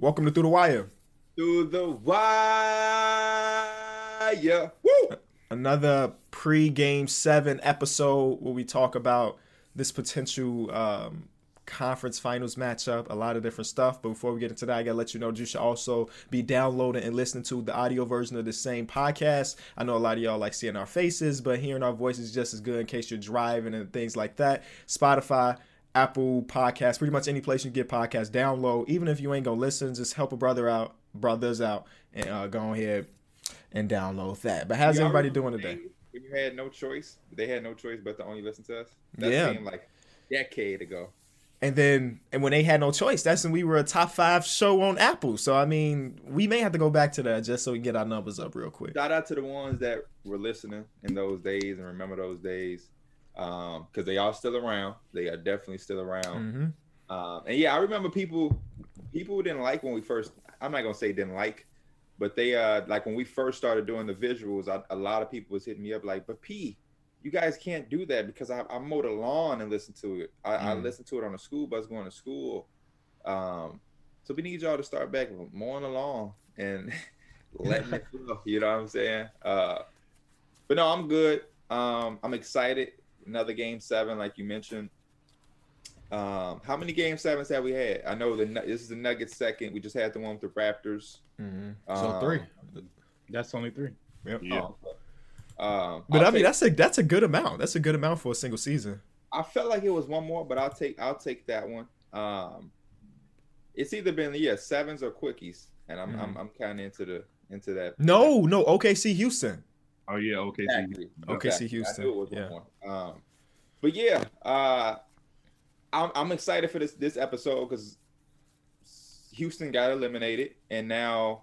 Welcome to Through the Wire. Through the Wire. Woo! Another pre-game 7 episode where we talk about this potential conference finals matchup, a lot of different stuff. But before we get into that, I gotta let you know that you should also be downloading and listening to the audio version of the same podcast. I know a lot of y'all like seeing our faces, but hearing our voices is just as good in case you're driving and things like that. Spotify, Apple Podcasts, pretty much any place you can get podcasts, download. Even if you ain't gonna listen, just help a brothers out and go ahead and download that. But how's everybody doing today? When you had no choice, they had no choice but to only listen to us. That seemed like a decade ago. And when they had no choice, that's when we were a top 5 show on Apple. So, I mean, we may have to go back to that just so we can get our numbers up real quick. Shout out to the ones that were listening in those days and remember those days, because they are still around. They are definitely still around. Mm-hmm. I remember people didn't like when we first, I'm not going to say didn't like, but they, like when we first started doing the visuals, a lot of people was hitting me up like, but P, you guys can't do that because I mowed a lawn and listened to it. I listened to it on a school bus going to school. So we need y'all to start back mowing the lawn and letting it flow. You know what I'm saying? But no, I'm good. I'm excited. Another game 7, like you mentioned. How many game 7s have we had? I know this is the Nuggets 2nd. We just had the one with the Raptors. Mm-hmm. So 3. That's only 3. Yep. Yeah. But I mean that's a good amount. That's a good amount for a single season. I felt like it was one more, but I'll take that one. It's either been 7s or quickies, and I'm kind of into that. No, OKC Houston. Oh yeah, OKC. Exactly. OKC Houston. I knew it was one more. I'm excited for this episode because Houston got eliminated, and now.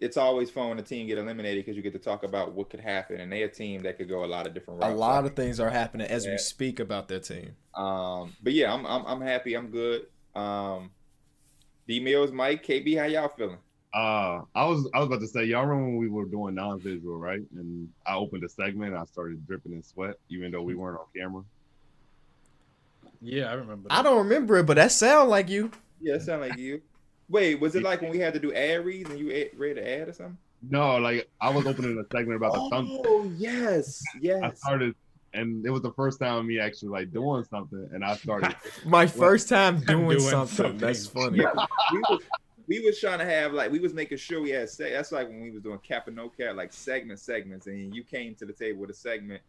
It's always fun when a team get eliminated because you get to talk about what could happen, and they're a team that could go a lot of different routes. A lot of things are happening as we speak about their team. I'm happy. I'm good. D Mills, Mike, KB, how y'all feeling? I was about to say, y'all remember when we were doing non-visual, right? And I opened a segment, and I started dripping in sweat, even though we weren't on camera. Yeah, I remember that. I don't remember it, but that sound like you. Yeah, it sound like you. Wait, was it like when we had to do ad reads and you read an ad or something? No, like I was opening a segment about the Thunder. Oh, yes. I started, and it was the first time me actually like doing something, and I started. My first time doing something. That's funny. Yeah, we was trying to have like, we was making sure we had, that's like when we was doing Cap and No Cap, like segments, and you came to the table with a segment.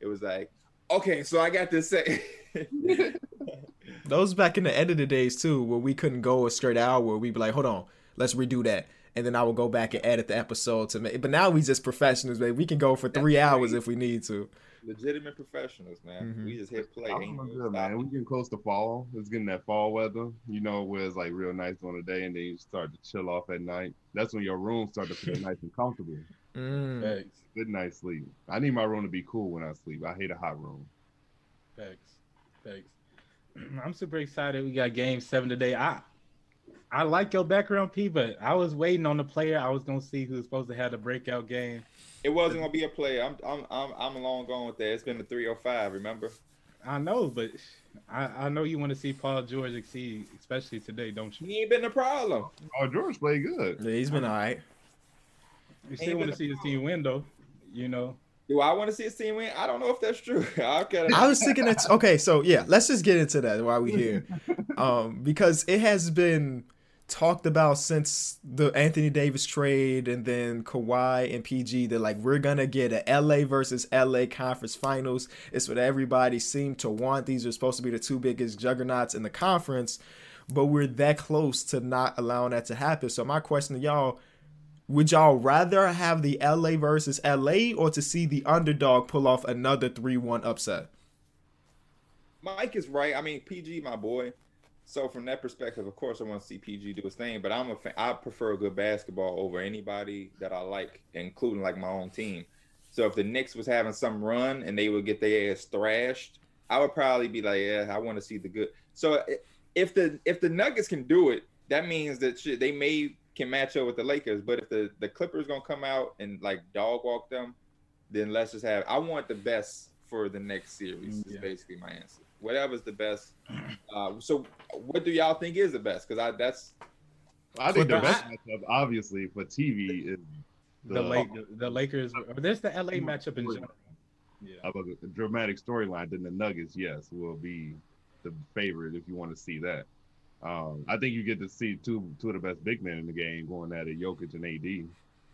It was like, okay, so I got this segment. Those back in the edited days too, where we couldn't go a straight hour. We'd be like, "Hold on, let's redo that," and then I would go back and edit the episode to make. But now we just professionals, man. We can go for 3 hours if we need to. Legitimate professionals, man. Mm-hmm. We just hit play. We getting close to fall. It's getting that fall weather, you know, where it's like real nice during the day, and then you start to chill off at night. That's when your room starts to feel nice and comfortable. Mm. Thanks. Good night's sleep. I need my room to be cool when I sleep. I hate a hot room. Thanks. I'm super excited. We got game 7 today. I like your background, P, but I was waiting on the player. I was gonna see who's supposed to have the breakout game. It wasn't gonna be a player. I'm long gone with that. It's been the 305. Remember? I know, but I know you want to see Paul George exceed, especially today, don't you? He ain't been a problem. Paul George played good. Yeah, he's been all right. You still want to see his team win, though. You know. Do I want to see a team win? I don't know if that's true. I was thinking that's okay. So yeah, let's just get into that while we're here, because it has been talked about since the Anthony Davis trade, and then Kawhi and PG. They're like, we're gonna get a LA versus LA conference finals. It's what everybody seemed to want. These are supposed to be the 2 biggest juggernauts in the conference, but we're that close to not allowing that to happen. So my question to y'all. Would y'all rather have the LA versus LA or to see the underdog pull off another 3-1 upset? Mike is right. I mean, PG, my boy. So from that perspective, of course, I want to see PG do his thing. But I'm a fan. I prefer good basketball over anybody that I like, including like my own team. So if the Knicks was having some run and they would get their ass thrashed, I would probably be like, yeah, I want to see the good. So if the Nuggets can do it, that means that shit they may. Can match up with the Lakers, but if the Clippers gonna come out and like dog walk them, then let's just have. I want the best for the next series. Is basically my answer. Whatever's the best. So what do y'all think is the best? Because I that's I think the best matchup, obviously, for TV is the Lakers. There's the LA matchup in general. Yeah. A dramatic storyline, then the Nuggets, yes, will be the favorite if you want to see that. I think you get to see two of the best big men in the game going at it, Jokic and AD.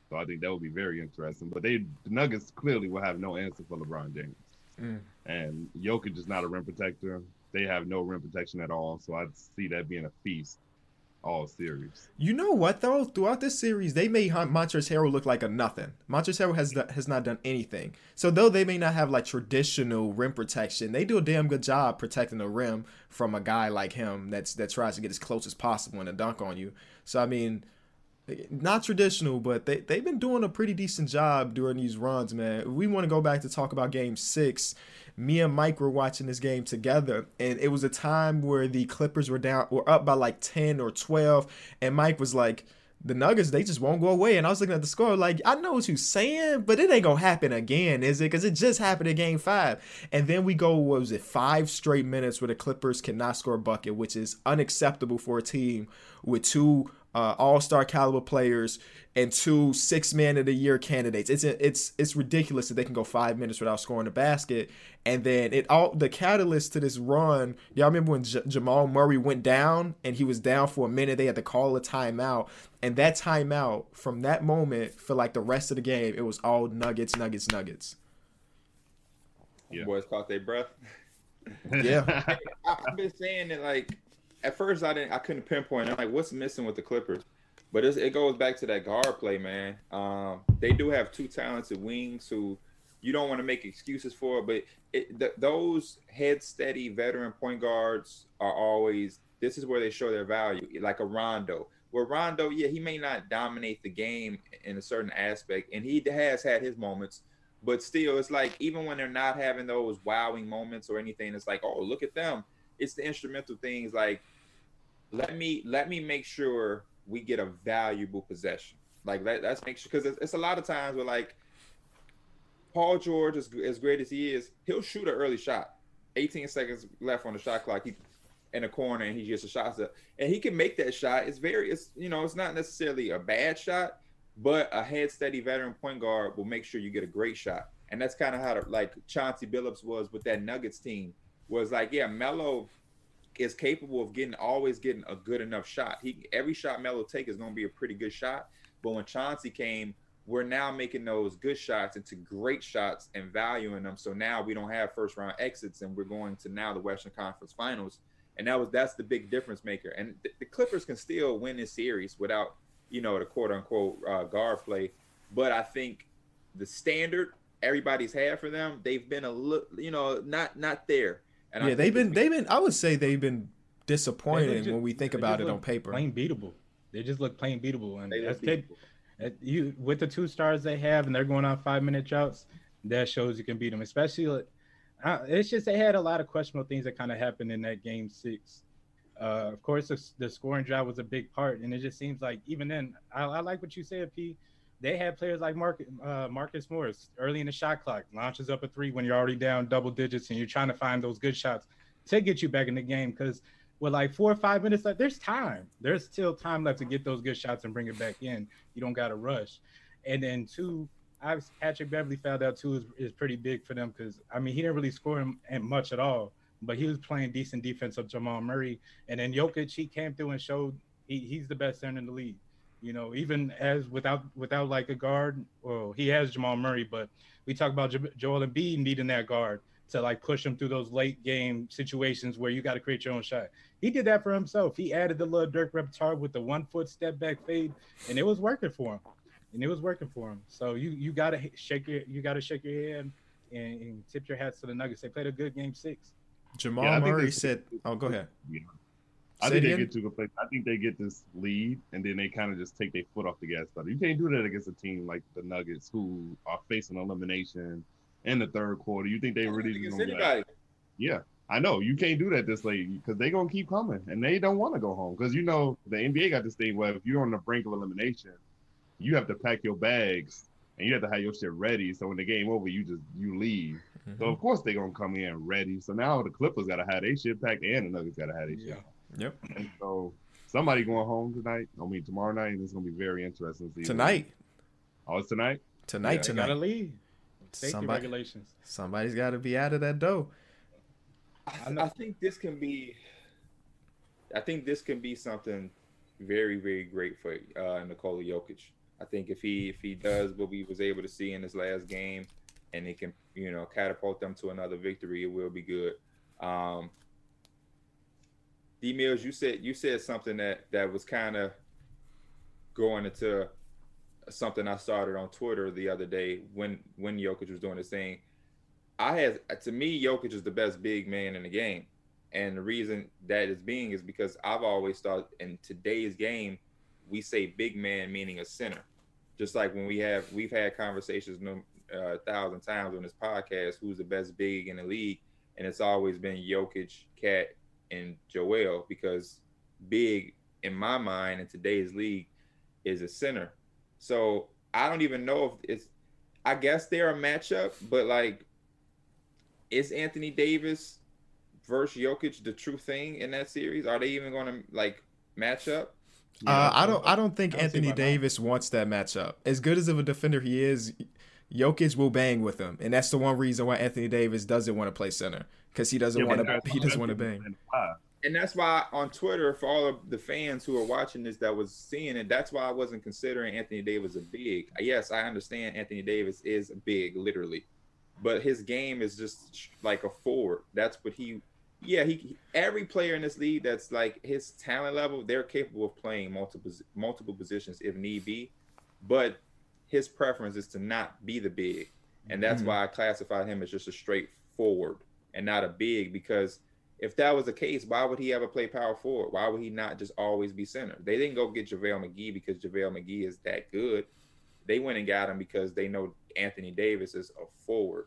So I think that would be very interesting. But the Nuggets clearly will have no answer for LeBron James. Mm. And Jokic is not a rim protector. They have no rim protection at all. So I see that being a feast all series. You know what, though? Throughout this series, they made Montrezl Harrell look like a nothing. Montrezl Harrell has not done anything. So though they may not have, like, traditional rim protection, they do a damn good job protecting the rim from a guy like him that tries to get as close as possible and a dunk on you. So, I mean, not traditional, but they've been doing a pretty decent job during these runs, man. If we want to go back to talk about Game 6, me and Mike were watching this game together, and it was a time where the Clippers were down or up by like 10 or 12, and Mike was like, the Nuggets, they just won't go away. And I was looking at the score like, I know what you're saying, but it ain't going to happen again, is it? Because it just happened in Game 5. And then we go, what was it, 5 straight minutes where the Clippers cannot score a bucket, which is unacceptable for a team with two all-star caliber players and two six-man of the year candidates. It's ridiculous that they can go 5 minutes without scoring a basket. And then the catalyst to this run, y'all remember when Jamal Murray went down and he was down for a minute, they had to call a timeout. And that timeout, from that moment for like the rest of the game, it was all Nuggets. Yeah. Boys caught their breath. Yeah. I've been saying that, like, at first, I couldn't pinpoint. I'm like, what's missing with the Clippers? But it goes back to that guard play, man. They do have two talented wings who you don't want to make excuses for, but those head-steady veteran point guards are always – this is where they show their value, like a Rondo. Where Rondo, yeah, he may not dominate the game in a certain aspect, and he has had his moments, but still, it's like even when they're not having those wowing moments or anything, it's like, oh, look at them. It's the instrumental things like – Let me make sure we get a valuable possession. Like, let's make sure, because it's a lot of times where, like, Paul George, as great as he is, he'll shoot an early shot. 18 seconds left on the shot clock. He's in the corner and he gets a shot up. And he can make that shot. It's not necessarily a bad shot, but a head steady veteran point guard will make sure you get a great shot. And that's kind of how Chauncey Billups was with that Nuggets team. Was like, yeah, Melo is capable of always getting a good enough shot. Every shot Melo take is going to be a pretty good shot. But when Chauncey came, we're now making those good shots into great shots and valuing them. So now we don't have first round exits, and we're going to now the Western Conference Finals. And that's the big difference maker. And the Clippers can still win this series without, the quote unquote guard play. But I think the standard everybody's had for them, they've been a little, not there. And yeah, I would say they've been disappointing when we think about it on paper. Plain beatable. They just look plain beatable, and that's it. With the two stars they have, and they're going on 5 minute droughts, that shows you can beat them. Especially, it's just they had a lot of questionable things that kind of happened in that Game 6. Of course, the scoring drive was a big part, and it just seems like even then, I like what you said, P. They had players like Marcus Morris early in the shot clock, launches up a three when you're already down double digits and you're trying to find those good shots to get you back in the game. Because with like 4 or 5 minutes left, there's time. There's still time left to get those good shots and bring it back in. You don't got to rush. And then two, Patrick Beverly fouled out too is pretty big for them because, I mean, he didn't really score him much at all, but he was playing decent defense of Jamal Murray. And then Jokic, he came through and showed he's the best center in the league. Even as without like a guard, well, he has Jamal Murray, but we talk about Joel Embiid needing that guard to like push him through those late game situations where you got to create your own shot. He did that for himself. He added the little Dirk repertoire with the 1 foot step back fade, and it was working for him. So you gotta shake your head and tip your hats to the Nuggets. They played a good Game 6. Jamal Murray said, "Oh, go ahead." Yeah. I think they get this lead, and then they kind of just take their foot off the gas pedal. You can't do that against a team like the Nuggets, who are facing elimination in the third quarter. You think they really just gonna be like, yeah, I know you can't do that this late because they're gonna keep coming, and they don't want to go home because the NBA got this thing where if you're on the brink of elimination, you have to pack your bags and you have to have your shit ready. So when the game over, you leave. Mm-hmm. So of course they're gonna come in ready. So now the Clippers gotta have their shit packed, and the Nuggets gotta have their shit. Yep. And so Somebody going home tonight. I mean, tomorrow night, and it's going to be very interesting. Tonight? Oh, it's tonight? Tonight, yeah, tonight. Got to leave. Safety regulations. Somebody's got to be out of that dough. I think this can be something very, very great for Nikola Jokic. I think if he does what we was able to see in his last game, and it can catapult them to another victory, it will be good. D Mills, you said something that was kind of going into something I started on Twitter the other day when Jokic was doing his thing. To me, Jokic is the best big man in the game. And the reason that is being is because I've always thought in today's game, we say big man meaning a center. Just like when we've had conversations 1,000 times on this podcast, who's the best big in the league, and it's always been Jokic, Cat, and Joel, because big, in my mind, in today's league, is a center. So I don't even know if it's – I guess they're a matchup, but, like, is Anthony Davis versus Jokic the true thing in that series? Are they even going to, like, match up? I don't think Anthony Davis wants that matchup. As good as of a defender he is, Jokic will bang with him, and that's the one reason why Anthony Davis doesn't want to play center, because he doesn't want to bang. And that's why on Twitter, for all of the fans who are watching this that was seeing it, that's why I wasn't considering Anthony Davis a big. Yes, I understand Anthony Davis is a big, literally, but his game is just like a forward. That's what he every player in this league that's like his talent level, they're capable of playing multiple positions if need be, but his preference is to not be the big, and that's why I classified him as just a straight forward and not a big, because if that was the case, why would he ever play power forward? Why would he not just always be center? They didn't go get JaVale McGee because JaVale McGee is that good. They went and got him because they know Anthony Davis is a forward.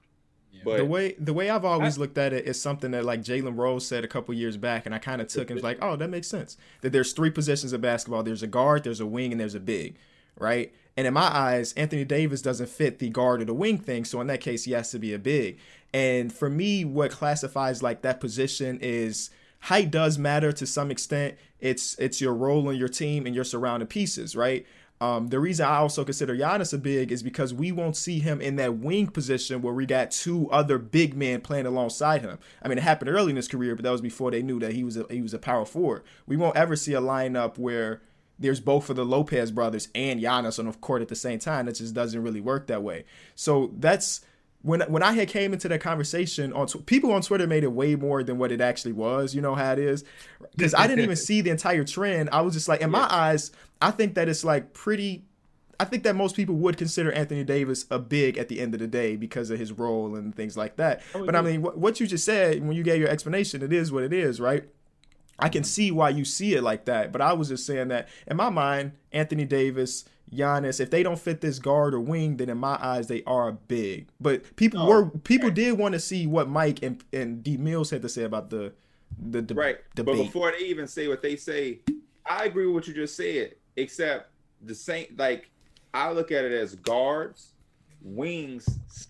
Yeah. But the way I've always looked at it is something that, like, Jalen Rose said a couple years back, and I kind of took and was like, oh, that makes sense. That there's three positions of basketball. There's a guard, there's a wing, and there's a big, right? And in my eyes, Anthony Davis doesn't fit the guard or the wing thing. So in that case, he has to be a big. And for me, what classifies like that position is height does matter to some extent. It's your role in your team and your surrounding pieces, right? The reason I also consider Giannis a big is because we won't see him in that wing position where we got two other big men playing alongside him. I mean, it happened early in his career, but that was before they knew that he was a power forward. We won't ever see a lineup where there's both of the Lopez brothers and Giannis on the court at the same time. That just doesn't really work that way. So that's when I had came into that conversation on people on Twitter made it way more than what it actually was. You know how it is, because I didn't even see the entire trend. I was just like, in my eyes, I think that it's like pretty. I think that most people would consider Anthony Davis a big at the end of the day because of his role and things like that. But I mean, what you just said when you gave your explanation, it is what it is, right? I can see why you see it like that, but I was just saying that in my mind, Anthony Davis, Giannis, if they don't fit this guard or wing, then in my eyes, they are big. But people did want to see what Mike and D Mills had to say about the right debate. But before they even say what they say, I agree with what you just said, except the same, like, I look at it as guards, wings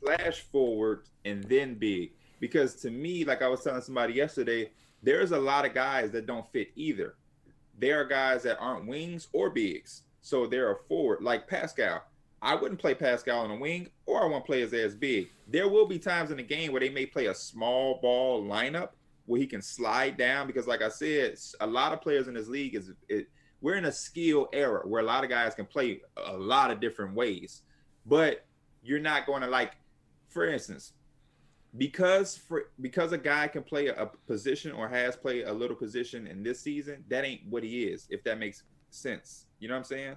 / forward, and then big. Because to me, like I was telling somebody yesterday, there's a lot of guys that don't fit either. There are guys that aren't wings or bigs, so they're a forward. Like Pascal, I wouldn't play Pascal on a wing, or I won't play his ass big. There will be times in the game where they may play a small ball lineup where he can slide down, because, like I said, a lot of players in this league we're in a skill era where a lot of guys can play a lot of different ways, but you're not going to, like, for instance. Because a guy can play a position or has played a little position in this season, that ain't what he is, if that makes sense. You know what I'm saying?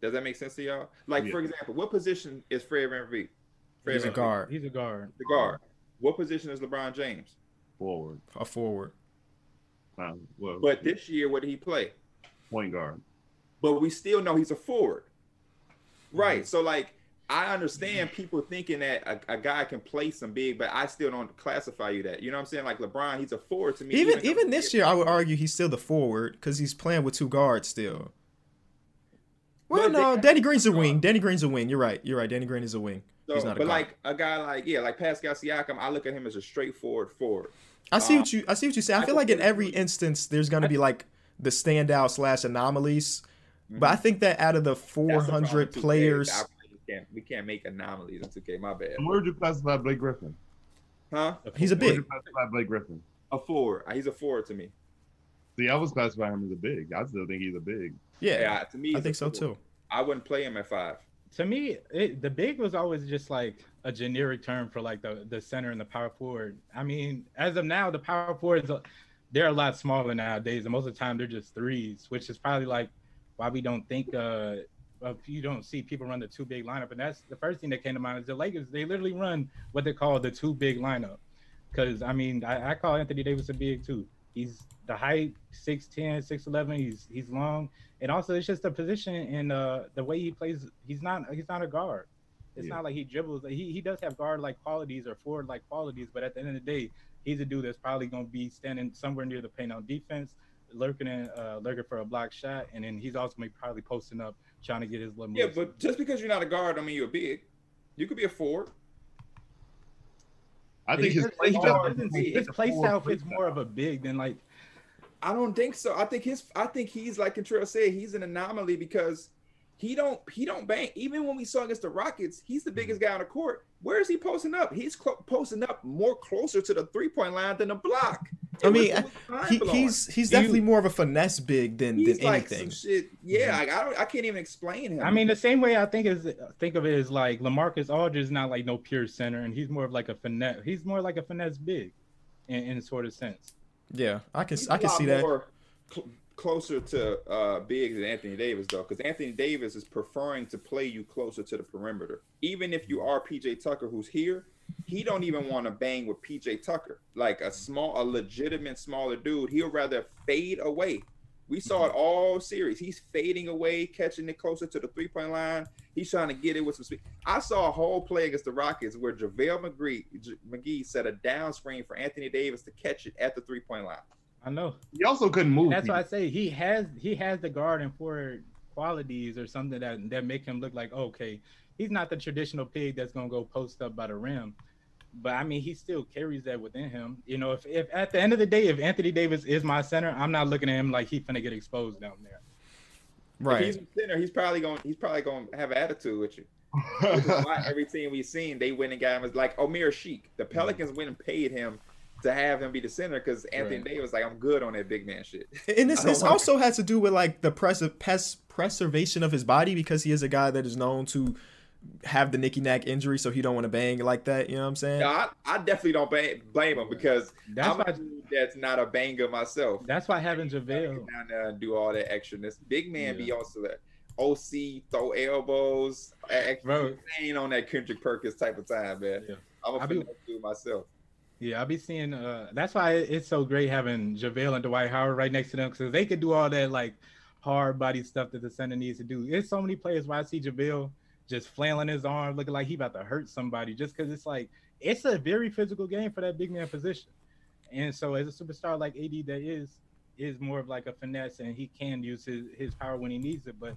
Does that make sense to y'all? Like, for example, what position is Fred VanVleet? He's a guard. He's a guard. The guard. What position is LeBron James? Forward. A forward. Well, but this year, what did he play? Point guard. But we still know he's a forward. Right. Mm-hmm. So, like, I understand people thinking that a guy can play some big, but I still don't classify you that. You know what I'm saying? Like, LeBron, he's a forward to me. Even this year, I would argue he's still the forward because he's playing with two guards still. Well, no, Danny Green's a wing. Danny Green's a wing. You're right. Danny Green is a wing. So, he's not a guard. But like a guy like Pascal Siakam, I look at him as a straightforward forward. I see what you say. I feel like in every instance, there's gonna be like the standout slash anomalies. Mm-hmm. But I think that out of the 400 players, we can't make anomalies in 2K. My bad. Where would you classify Blake Griffin? Huh? He's a big. Where would you classify Blake Griffin? A forward. He's a forward to me. See, I was classifying him as a big. I still think he's a big. Yeah, to me, I think so too. I wouldn't play him at 5. To me, the big was always just like a generic term for like the center and the power forward. I mean, as of now, the power forwards, they're a lot smaller nowadays, and most of the time they're just 3s, which is probably like why we don't think if you don't see people run the 2-big lineup. And that's the first thing that came to mind is the Lakers. They literally run what they call the 2-big lineup, because I mean I call Anthony Davis a big too. He's the height, 6'10", 6'11". He's long, and also it's just the position and the way he plays. He's not a guard. It's not like he dribbles. He does have guard like qualities or forward like qualities, but at the end of the day, he's a dude that's probably going to be standing somewhere near the paint on defense, lurking for a block shot, and then he's also probably posting up trying to get his little. Yeah, but just because you're not a guard, I mean you're big. You could be a forward. I think his play style fits more of a big than like. I don't think so. I think he's like Kentrell said. He's an anomaly because he don't bang. Even when we saw against the Rockets, he's the biggest guy on the court. Where is he posting up? He's posting up more closer to the 3-point line than a block. He's definitely more of a finesse big than like anything. Some shit. Yeah, like, I can't even explain him. I mean, the same way I think of it is like LaMarcus Aldridge is not like no pure center, and he's more of like a finesse. He's more like a finesse big, in a sort of sense. Yeah, I can see that. Closer to bigs than Anthony Davis though, because Anthony Davis is preferring to play you closer to the perimeter. Even if you are PJ Tucker, who's here. He don't even want to bang with PJ Tucker, like a legitimate smaller dude. He'll rather fade away. We saw it all series. He's fading away, catching it closer to the 3-point line. He's trying to get it with some speed. I saw a whole play against the Rockets where JaVale McGee set a down screen for Anthony Davis to catch it at the 3-point line. I know. He also couldn't move. That's why I say he has the guard and forward qualities or something that make him look like, okay, he's not the traditional pig that's going to go post up by the rim. But, I mean, he still carries that within him. You know, if at the end of the day, if Anthony Davis is my center, I'm not looking at him like he's going to get exposed down there. Right. If he's a center, he's probably going to have an attitude with you. Which is why every team we've seen, they went and got him. It's like Omer Sheik. The Pelicans went and paid him to have him be the center because Anthony Davis, like, I'm good on that big man shit. And this also has to do with, like, the preservation of his body because he is a guy that is known to – have the knick-knack injury, so he don't want to bang like that. You know what I'm saying? No, I definitely don't blame him because that's not a banger myself. That's why having JaVale down there and do all that extraness. Big man be also that OC, throw elbows, extra pain on that Kendrick Perkins type of time, man. Yeah. I'm a finesse dude myself. Yeah, I'll be seeing. That's why it's so great having JaVale and Dwight Howard right next to them because they could do all that like hard body stuff that the center needs to do. There's so many players where I see JaVale just flailing his arm, looking like he about to hurt somebody just because it's like, it's a very physical game for that big man position. And so as a superstar like AD that is more of like a finesse and he can use his power when he needs it. But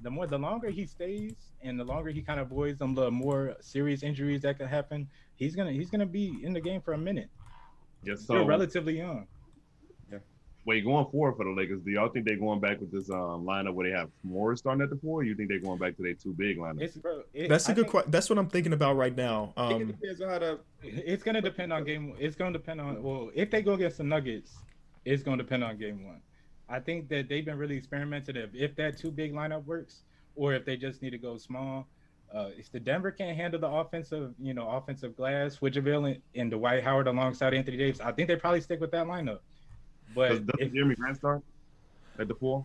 the longer he stays and the longer he kind of avoids them, the more serious injuries that could happen, he's gonna be in the game for a minute. Yes, so. They're relatively young. Yeah. Wait, going forward for the Lakers, do y'all think they're going back with this lineup where they have more starting at the 4? Or you think they're going back to their 2-big lineup? That's what I'm thinking about right now. It's going to depend on game. It's going to depend on if they go against the Nuggets, it's going to depend on game one. I think that they've been really experimenting if that 2-big lineup works, or if they just need to go small. If the Denver can't handle the offensive glass with JaVale and Dwight Howard alongside Anthony Davis, I think they probably stick with that lineup. But does Jeremy Grant start at the 4?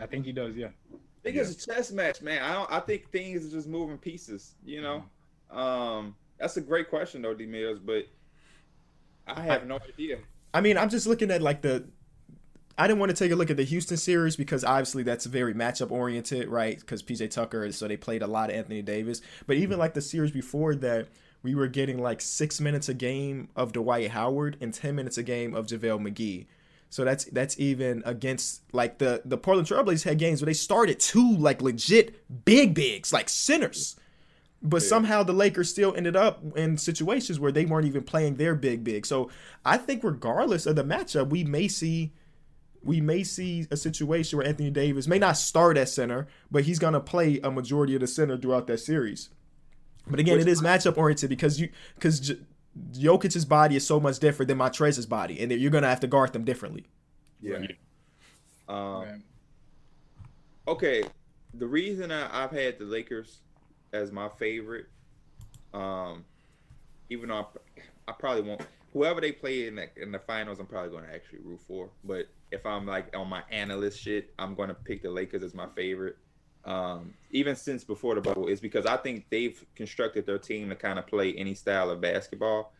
I think he does, yeah. I think it's a chess match, man. I think things are just moving pieces, you know. That's a great question, though, D. Mills, but I have no idea. I mean, I'm just looking at, like, I didn't want to take a look at the Houston series because obviously that's very matchup oriented, right, because PJ Tucker, so they played a lot of Anthony Davis. But even, like, the series before that, we were getting like 6 minutes a game of Dwight Howard and 10 minutes a game of JaVale McGee. So that's even against like the Portland Trailblazers had games where they started 2 like legit bigs, like centers. But somehow the Lakers still ended up in situations where they weren't even playing their big. So I think regardless of the matchup, we may see a situation where Anthony Davis may not start at center, but he's going to play a majority of the center throughout that series. But again, it is matchup oriented because Jokic's body is so much different than Montrezl's body, and you're going to have to guard them differently. Yeah. Okay. The reason I've had the Lakers as my favorite, even though I probably won't. Whoever they play in the finals, I'm probably going to actually root for. But if I'm like on my analyst shit, I'm going to pick the Lakers as my favorite. Even since before the bubble, it's because I think they've constructed their team to kind of play any style of basketball.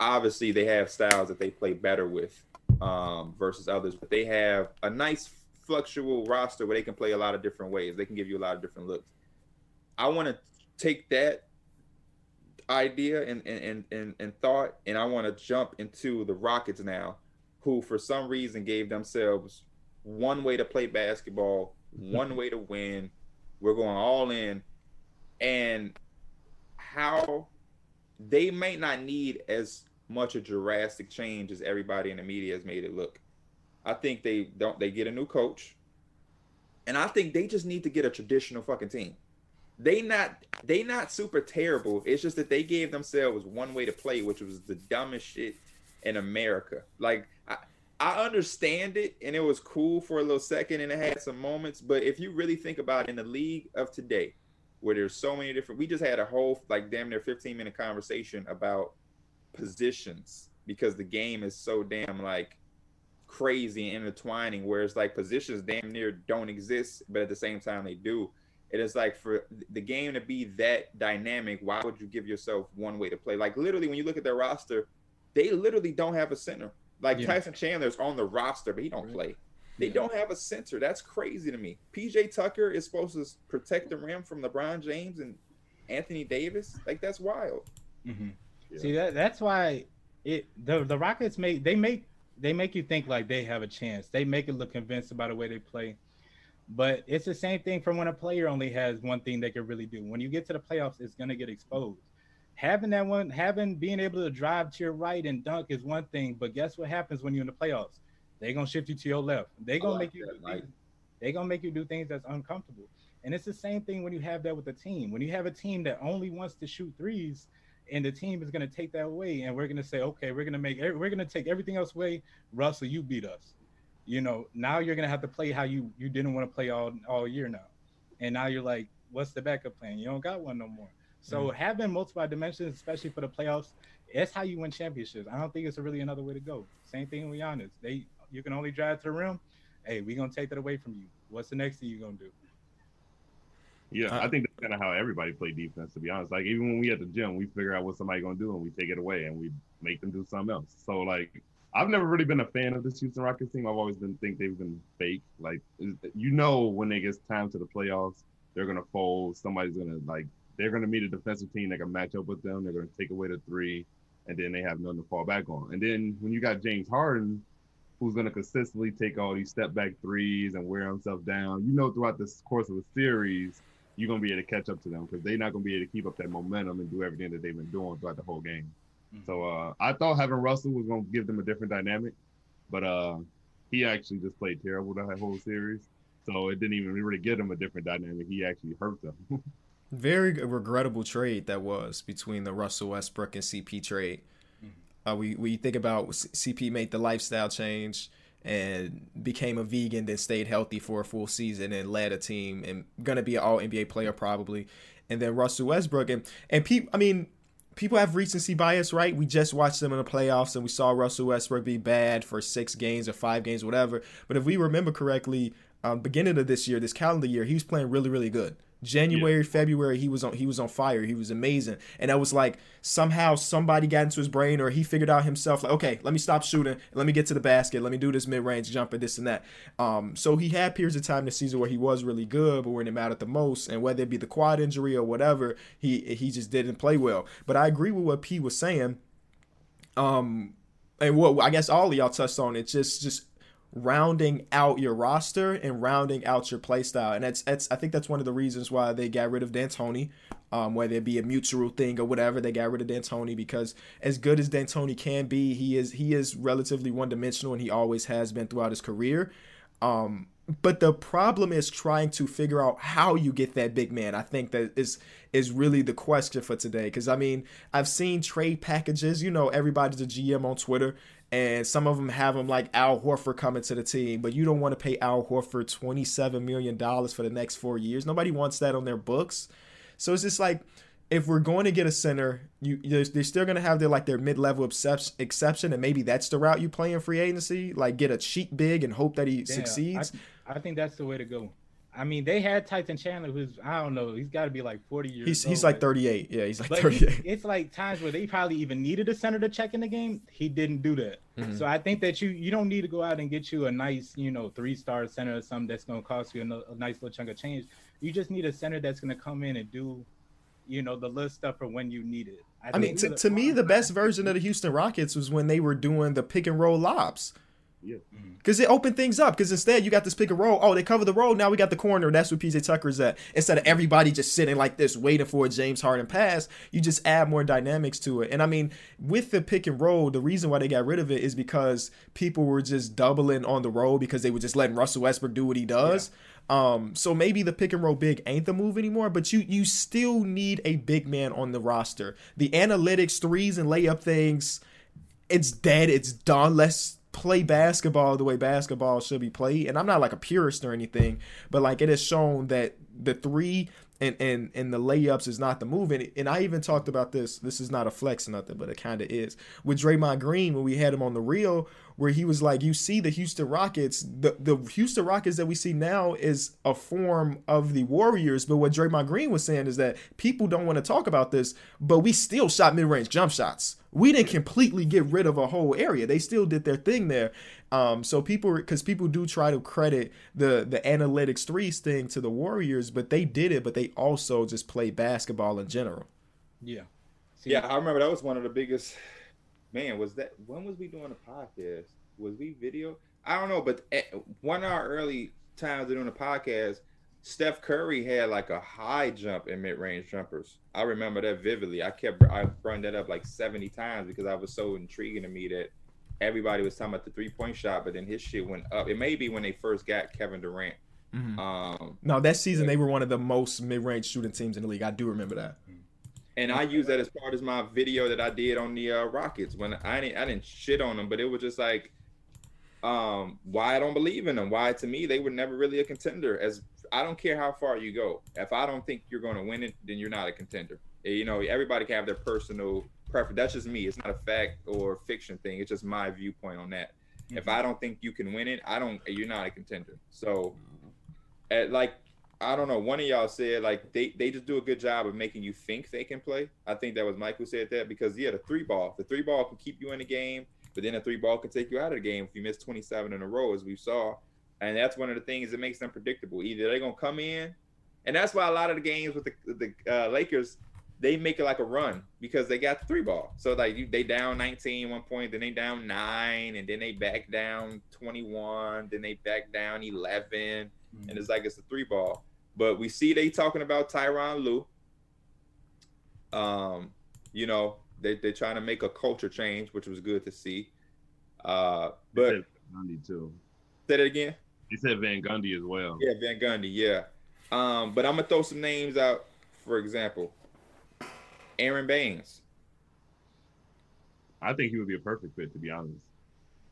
Obviously, they have styles that they play better with versus others, but they have a nice fluctual roster where they can play a lot of different ways. They can give you a lot of different looks. I want to take that idea and thought, and I want to jump into the Rockets now, who for some reason gave themselves one way to play basketball, one way to win. We're going all in, and how they may not need as much a drastic change as everybody in the media has made it look. I think they get a new coach, and I think they just need to get a traditional fucking team. They not super terrible. It's just that they gave themselves one way to play, which was the dumbest shit in America. Like I understand it, and it was cool for a little second, and it had some moments. But if you really think about it, in the league of today, where there's so many different, we just had a whole like damn near 15-minute conversation about positions because the game is so damn like crazy and intertwining, where it's like positions damn near don't exist, but at the same time they do. It is like for the game to be that dynamic, why would you give yourself one way to play? Like literally when you look at their roster, they literally don't have a center. Like Tyson Chandler's on the roster, but he don't play. They don't have a center. That's crazy to me. PJ Tucker is supposed to protect the rim from LeBron James and Anthony Davis. Like that's wild. Mm-hmm. Yeah. See that's why the Rockets make you think like they have a chance. They make it look convinced by the way they play. But it's the same thing from when a player only has one thing they can really do. When you get to the playoffs, it's going to get exposed. Being able to drive to your right and dunk is one thing, but guess what happens when you're in the playoffs? They're going to shift you to your left. They're going to make you do things that's uncomfortable. And it's the same thing when you have that with a team. When you have a team that only wants to shoot threes, and the team is going to take that away, and we're going to say, okay, we're going to take everything else away. Russell, you beat us. You know, now you're going to have to play how you didn't want to play all year now. And now you're like, what's the backup plan? You don't got one no more. So having multiple dimensions, especially for the playoffs, that's how you win championships. I don't think it's really another way to go. Same thing with Giannis. You can only drive to the rim. Hey, we're going to take that away from you. What's the next thing you're going to do? Yeah, I think that's kind of how everybody play defense, to be honest. Like, even when we at the gym, we figure out what somebody's going to do, and we take it away, and we make them do something else. So, like, I've never really been a fan of this Houston Rockets team. I've always think they've been fake. Like, you know, when it gets time to the playoffs, they're going to fold. Somebody's going to, like, they're going to meet a defensive team that can match up with them. They're going to take away the three, and then they have nothing to fall back on. And then when you got James Harden, who's going to consistently take all these step-back threes and wear himself down, you know throughout the course of a series, you're going to be able to catch up to them because they're not going to be able to keep up that momentum and do everything that they've been doing throughout the whole game. So I thought having Russell was going to give them a different dynamic, but he actually just played terrible that whole series. So it didn't even really give him a different dynamic. He actually hurt them. Very regrettable trade that was between the Russell Westbrook and CP trade. We think about CP made the lifestyle change and became a vegan, then stayed healthy for a full season and led a team and going to be an all-NBA player probably. And then Russell Westbrook. People have recency bias, right? We just watched them in the playoffs and we saw Russell Westbrook be bad for 6 games or 5 games, whatever. But if we remember correctly, beginning of this year, this calendar year, he was playing really, really good. January, February, he was on fire. He was amazing. And that was like somehow somebody got into his brain or he figured out himself, like, okay, let me stop shooting. Let me get to the basket. Let me do this mid-range jumper, this and that. So he had periods of time this season where he was really good, but when it mattered the most, and whether it be the quad injury or whatever, he just didn't play well. But I agree with what P was saying. And what I guess all of y'all touched on, it's just rounding out your roster and rounding out your play style. And that's I think that's one of the reasons why they got rid of D'Antoni, whether it be a mutual thing or whatever. They got rid of D'Antoni because as good as D'Antoni can be, he is relatively one-dimensional, and he always has been throughout his career. But the problem is trying to figure out how you get that big man. I think that is really the question for today, because I mean, I've seen trade packages. You know, everybody's a GM on Twitter, and some of them have them like Al Horford coming to the team, but you don't want to pay Al Horford $27 million for the next 4 years. Nobody wants that on their books. So it's just like, if we're going to get a center, they're still going to have their mid-level exception, and maybe that's the route you play in free agency, like get a cheap big and hope that he succeeds. I think that's the way to go. I mean, they had Tyson Chandler, who's, I don't know, he's got to be like 40 years old. He's like 38. Yeah, he's like 38. It's like times where they probably even needed a center to check in the game. He didn't do that. Mm-hmm. So I think that you don't need to go out and get you a nice, three-star center or something that's going to cost you a nice little chunk of change. You just need a center that's going to come in and do, the little stuff for when you need it. I mean, to me, the best version of the Houston Rockets was when they were doing the pick-and-roll lobs. Yeah, because it opened things up. Because instead you got this pick and roll. Oh, they cover the roll. Now we got the corner. That's where PJ Tucker's at. Instead of everybody just sitting like this waiting for a James Harden pass, you just add more dynamics to it. And I mean, with the pick and roll, the reason why they got rid of it is because people were just doubling on the roll because they were just letting Russell Westbrook do what he does. Yeah. So maybe the pick and roll big ain't the move anymore. But you still need a big man on the roster. The analytics, threes, and layup things, it's dead. It's done. Let's play basketball the way basketball should be played. And I'm not like a purist or anything, but like it has shown that the three and the layups is not the move. And I even talked about this. This is not a flex or nothing, but it kind of is. With Draymond Green, when we had him on the reel, where he was like, you see the Houston Rockets, the Houston Rockets that we see now is a form of the Warriors. But what Draymond Green was saying is that people don't want to talk about this, but we still shot mid-range jump shots. We didn't completely get rid of a whole area. They still did their thing there. So people do try to credit the analytics threes thing to the Warriors, but they did it, but they also just play basketball in general. Yeah. Yeah, I remember that was one of the biggest – man, was that – when was we doing a podcast? Was we video? I don't know, but at one of our early times doing the podcast, Steph Curry had like a high jump and mid-range jumpers. I remember that vividly. I brought that up like 70 times because I was so intriguing to me that everybody was talking about the three-point shot, but then his shit went up. It may be when they first got Kevin Durant. Mm-hmm. No, that season they were one of the most mid-range shooting teams in the league. I do remember that. And I used that as part of my video that I did on the Rockets when I didn't shit on them, but it was just like why I don't believe in them. Why to me they were never really a contender. As I don't care how far you go. If I don't think you're going to win it, then you're not a contender. Everybody can have their personal preference. That's just me. It's not a fact or fiction thing. It's just my viewpoint on that. Mm-hmm. If I don't think you can win it, you're not a contender. So, I don't know. One of y'all said, they just do a good job of making you think they can play. I think that was Mike who said that because, yeah, the three ball can keep you in the game, but then the three ball can take you out of the game if you miss 27 in a row, as we saw. And that's one of the things that makes them predictable. Either they're going to come in, and that's why a lot of the games with the Lakers, they make it like a run because they got the three ball. So, they down 19 one point, then they down 9, and then they back down 21, then they back down 11, mm-hmm. and it's the three ball. But we see they talking about Tyronn Lue. They're trying to make a culture change, which was good to see. But – too. Say that again? He said Van Gundy as well. Yeah, Van Gundy, yeah. But I'm going to throw some names out. For example, Aaron Baines. I think he would be a perfect fit, to be honest.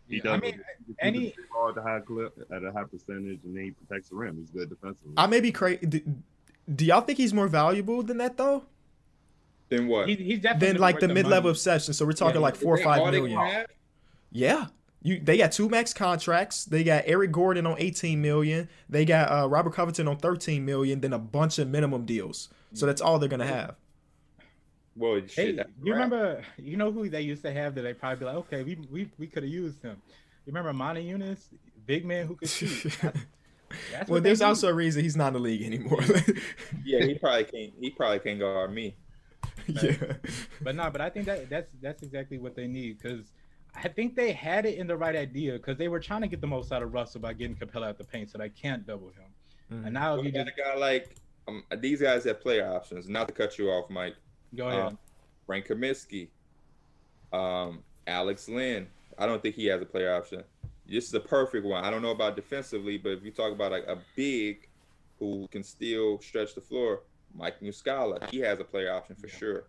He does ball at a high clip, at a high percentage, and then he protects the rim. He's good defensively. I may be crazy. Do y'all think he's more valuable than that, though? Than what? He's definitely than, the mid-level obsession. So we're talking, 4 or 5 million. Yeah. They got two max contracts. They got Eric Gordon on $18 million. They got Robert Covington on $13 million. Then a bunch of minimum deals. So that's all they're gonna have. Well, shit. Hey, you remember? You know who they used to have that they probably be like, okay, we could have used him. You remember Monty Eunis, big man who could shoot. Well, there's also a reason he's not in the league anymore. Yeah, he probably can't guard me. Yeah. But I think that's exactly what they need because I think they had it in the right idea because they were trying to get the most out of Russell by getting Capella out the paint so they can't double him. Mm-hmm. And now you got a guy like these guys have player options. Not to cut you off, Mike. Go ahead. Frank Kaminsky, Alex Lynn. I don't think he has a player option. This is a perfect one. I don't know about defensively, but if you talk about like a big who can still stretch the floor, Mike Muscala, he has a player option for sure.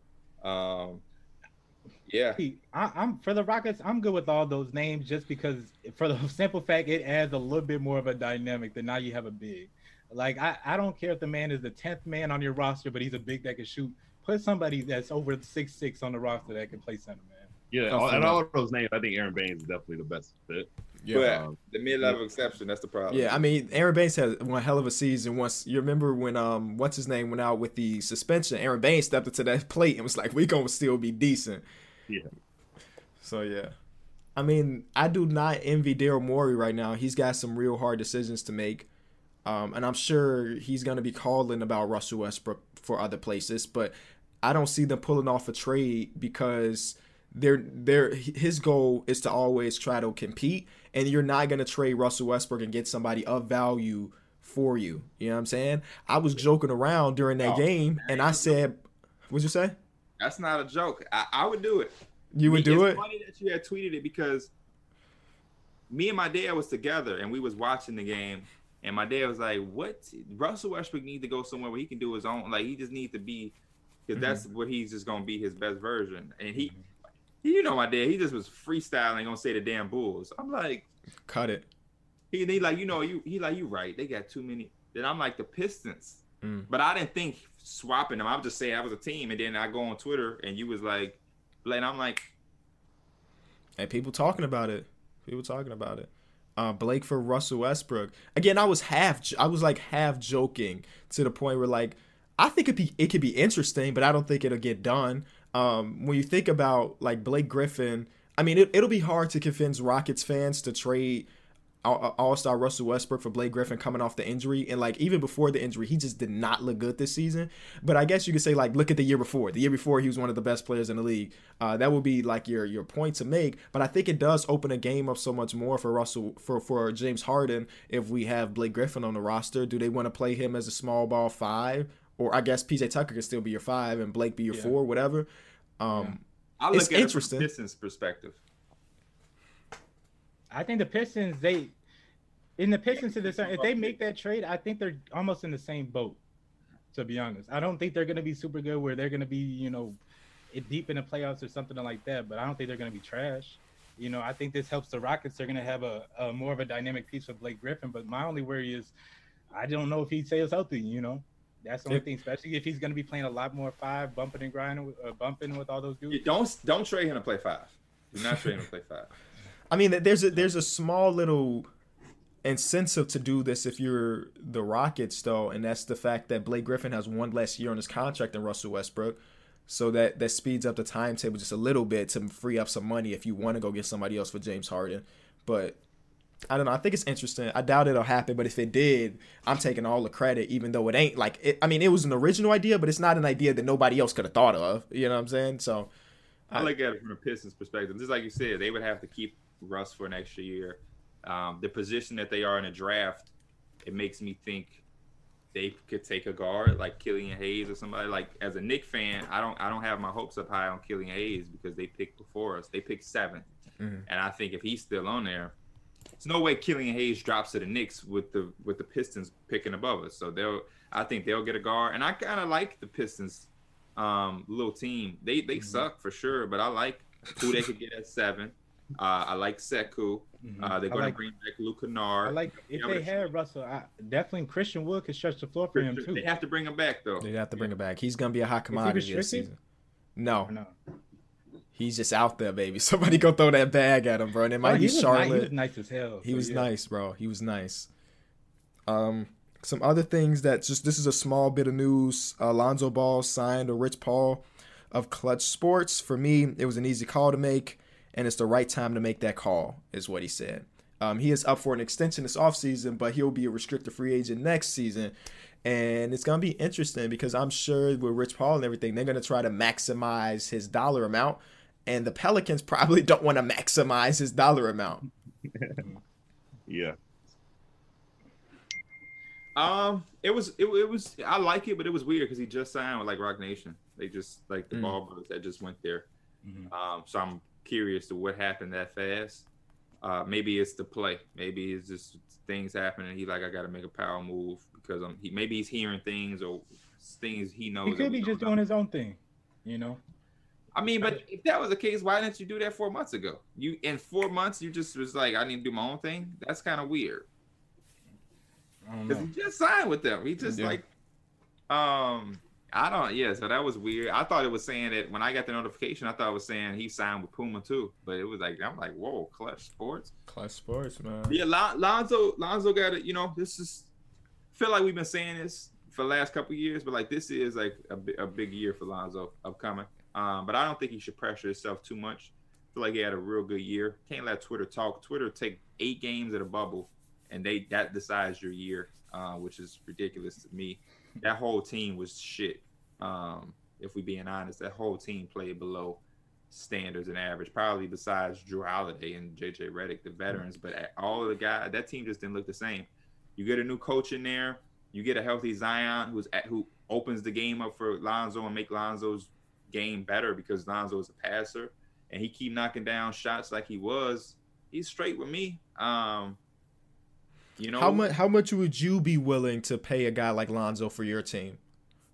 Yeah. I'm for the Rockets, I'm good with all those names just because for the simple fact it adds a little bit more of a dynamic than now you have a big. Like I don't care if the man is the 10th man on your roster, but he's a big that can shoot. Put somebody that's over 6'6" on the roster that can play center, man. Yeah, and all of those names, I think Aaron Baines is definitely the best fit. Yeah, but the mid-level exception, that's the problem. Yeah, I mean, Aaron Baines had one hell of a season. Once you remember when what's his name went out with the suspension, Aaron Baines stepped up to that plate and was like, "We gonna still be decent." Yeah. So yeah, I mean, I do not envy Daryl Morey right now. He's got some real hard decisions to make, and I'm sure he's gonna be calling about Russell Westbrook for other places. But I don't see them pulling off a trade because his goal is to always try to compete, and you're not going to trade Russell Westbrook and get somebody of value for you. You know what I'm saying? I was joking around during that game, and I said, what'd you say? That's not a joke. I would do it. You would do it? It's funny that you had tweeted it because me and my dad was together, and we was watching the game, and my dad was like, what? Russell Westbrook needs to go somewhere where he can do his own. Like, he just needs to be – because that's what he's just going to be his best version. And he – you know my dad, he just was freestyling gonna say the damn Bulls. I'm like, cut it. He like, you know, he like, you right, they got too many. Then I'm like, the Pistons. But I didn't think swapping them. I was just saying I was a team, and then I go on Twitter and you was like, and I'm like, hey, people talking about it. People talking about it. Blake for Russell Westbrook. Again, I was like half joking to the point where like I think it could be interesting, but I don't think it'll get done. When you think about like Blake Griffin, I mean, it'll be hard to convince Rockets fans to trade all-star Russell Westbrook for Blake Griffin coming off the injury. And like, even before the injury, he just did not look good this season. But I guess you could say like, look at the year before. The year before, he was one of the best players in the league. That would be like your point to make. But I think it does open a game up so much more for for James Harden. If we have Blake Griffin on the roster, do they want to play him as a small ball five? Or I guess PJ Tucker could still be your five and Blake be your four, whatever. I look at it from the Pistons' perspective. I think the Pistons, if they make that trade, I think they're almost in the same boat. To be honest, I don't think they're going to be super good where they're going to be, you know, deep in the playoffs or something like that. But I don't think they're going to be trash. You know, I think this helps the Rockets. They're going to have a more of a dynamic piece with Blake Griffin. But my only worry is, I don't know if he stays healthy. You know. That's the only thing, especially if he's going to be playing a lot more five, bumping and grinding, bumping with all those dudes. You don't trade him to play five. Do not trade him to play five. I mean, there's a small little incentive to do this if you're the Rockets, though, and that's the fact that Blake Griffin has one less year on his contract than Russell Westbrook, so that speeds up the timetable just a little bit to free up some money if you want to go get somebody else for James Harden, but. I don't know. I think it's interesting. I doubt it'll happen, but if it did, I'm taking all the credit, even though it ain't like it. I mean, it was an original idea, but it's not an idea that nobody else could have thought of. You know what I'm saying? So I look at it from a Pistons perspective. Just like you said, they would have to keep Russ for an extra year. The position that they are in a draft, it makes me think they could take a guard like Killian Hayes or somebody. Like as a Knicks fan, I don't have my hopes up high on Killian Hayes because they picked before us. They picked 7th. And I think if he's still on there, there's no way Killian Hayes drops to the Knicks with the Pistons picking above us. So I think they'll get a guard. And I kind of like the Pistons little team. They suck for sure, but I like who they could get at 7. I like Sekou. They're going to bring back Luke Kennard. I like if they had Russell, definitely Christian Wood could stretch the floor for him too. They have to bring him back though. They have to bring him back. He's going to be a hot commodity this season. No. He's just out there, baby. Somebody go throw that bag at him, bro. And it might be Charlotte. He was nice as hell. He was nice, bro. He was nice. Some other things that this is a small bit of news. Lonzo Ball signed a Rich Paul of Clutch Sports. For me, it was an easy call to make, and it's the right time to make that call, is what he said. He is up for an extension this offseason, but he'll be a restricted free agent next season. And it's going to be interesting because I'm sure with Rich Paul and everything, they're going to try to maximize his dollar amount. and the Pelicans probably don't want to maximize his dollar amount. Yeah. It was I like it, but it was weird because he just signed with like Roc Nation. They just like the ball brothers that just went there. So I'm curious to what happened that fast. Maybe it's the play. Maybe it's just things happening. He's like, I got to make a power move because maybe he's hearing things or things he knows. He could be just doing his own thing, you know. I mean, but if that was the case, why didn't you do that 4 months ago? In 4 months, you just was like, I need to do my own thing. That's kind of weird. Because he just signed with them. He just so that was weird. I thought it was saying that when I got the notification, I thought it was saying he signed with Puma too. But it was like, I'm like, whoa, Clutch Sports. Clutch Sports, man. Yeah, Lonzo got it. You know, this is, I feel like we've been saying this for the last couple of years, but like this is like a big year for Lonzo upcoming. But I don't think he should pressure himself too much. I feel like he had a real good year. Can't let Twitter talk. Twitter take 8 games at a bubble, and that decides your year, which is ridiculous to me. That whole team was shit. If we're being honest, that whole team played below standards and average, probably besides Drew Holiday and J.J. Redick, the veterans. But all of the guys, that team just didn't look the same. You get a new coach in there. You get a healthy Zion who opens the game up for Lonzo and make Lonzo's game better because Lonzo is a passer and he keep knocking down shots like he was. He's straight with me. You know, how much would you be willing to pay a guy like Lonzo for your team,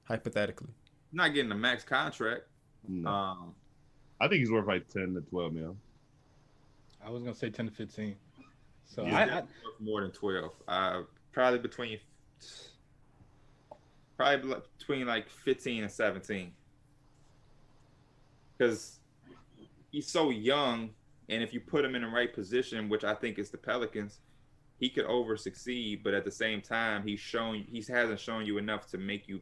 hypothetically? Not getting a max contract. No. I think he's worth like 10 to 12 mil. I was gonna say 10 to 15. So yeah, I worth more than 12. Probably between like 15 and 17. Because he's so young, and if you put him in the right position, which I think is the Pelicans, he could over-succeed, but at the same time, he hasn't shown you enough to make you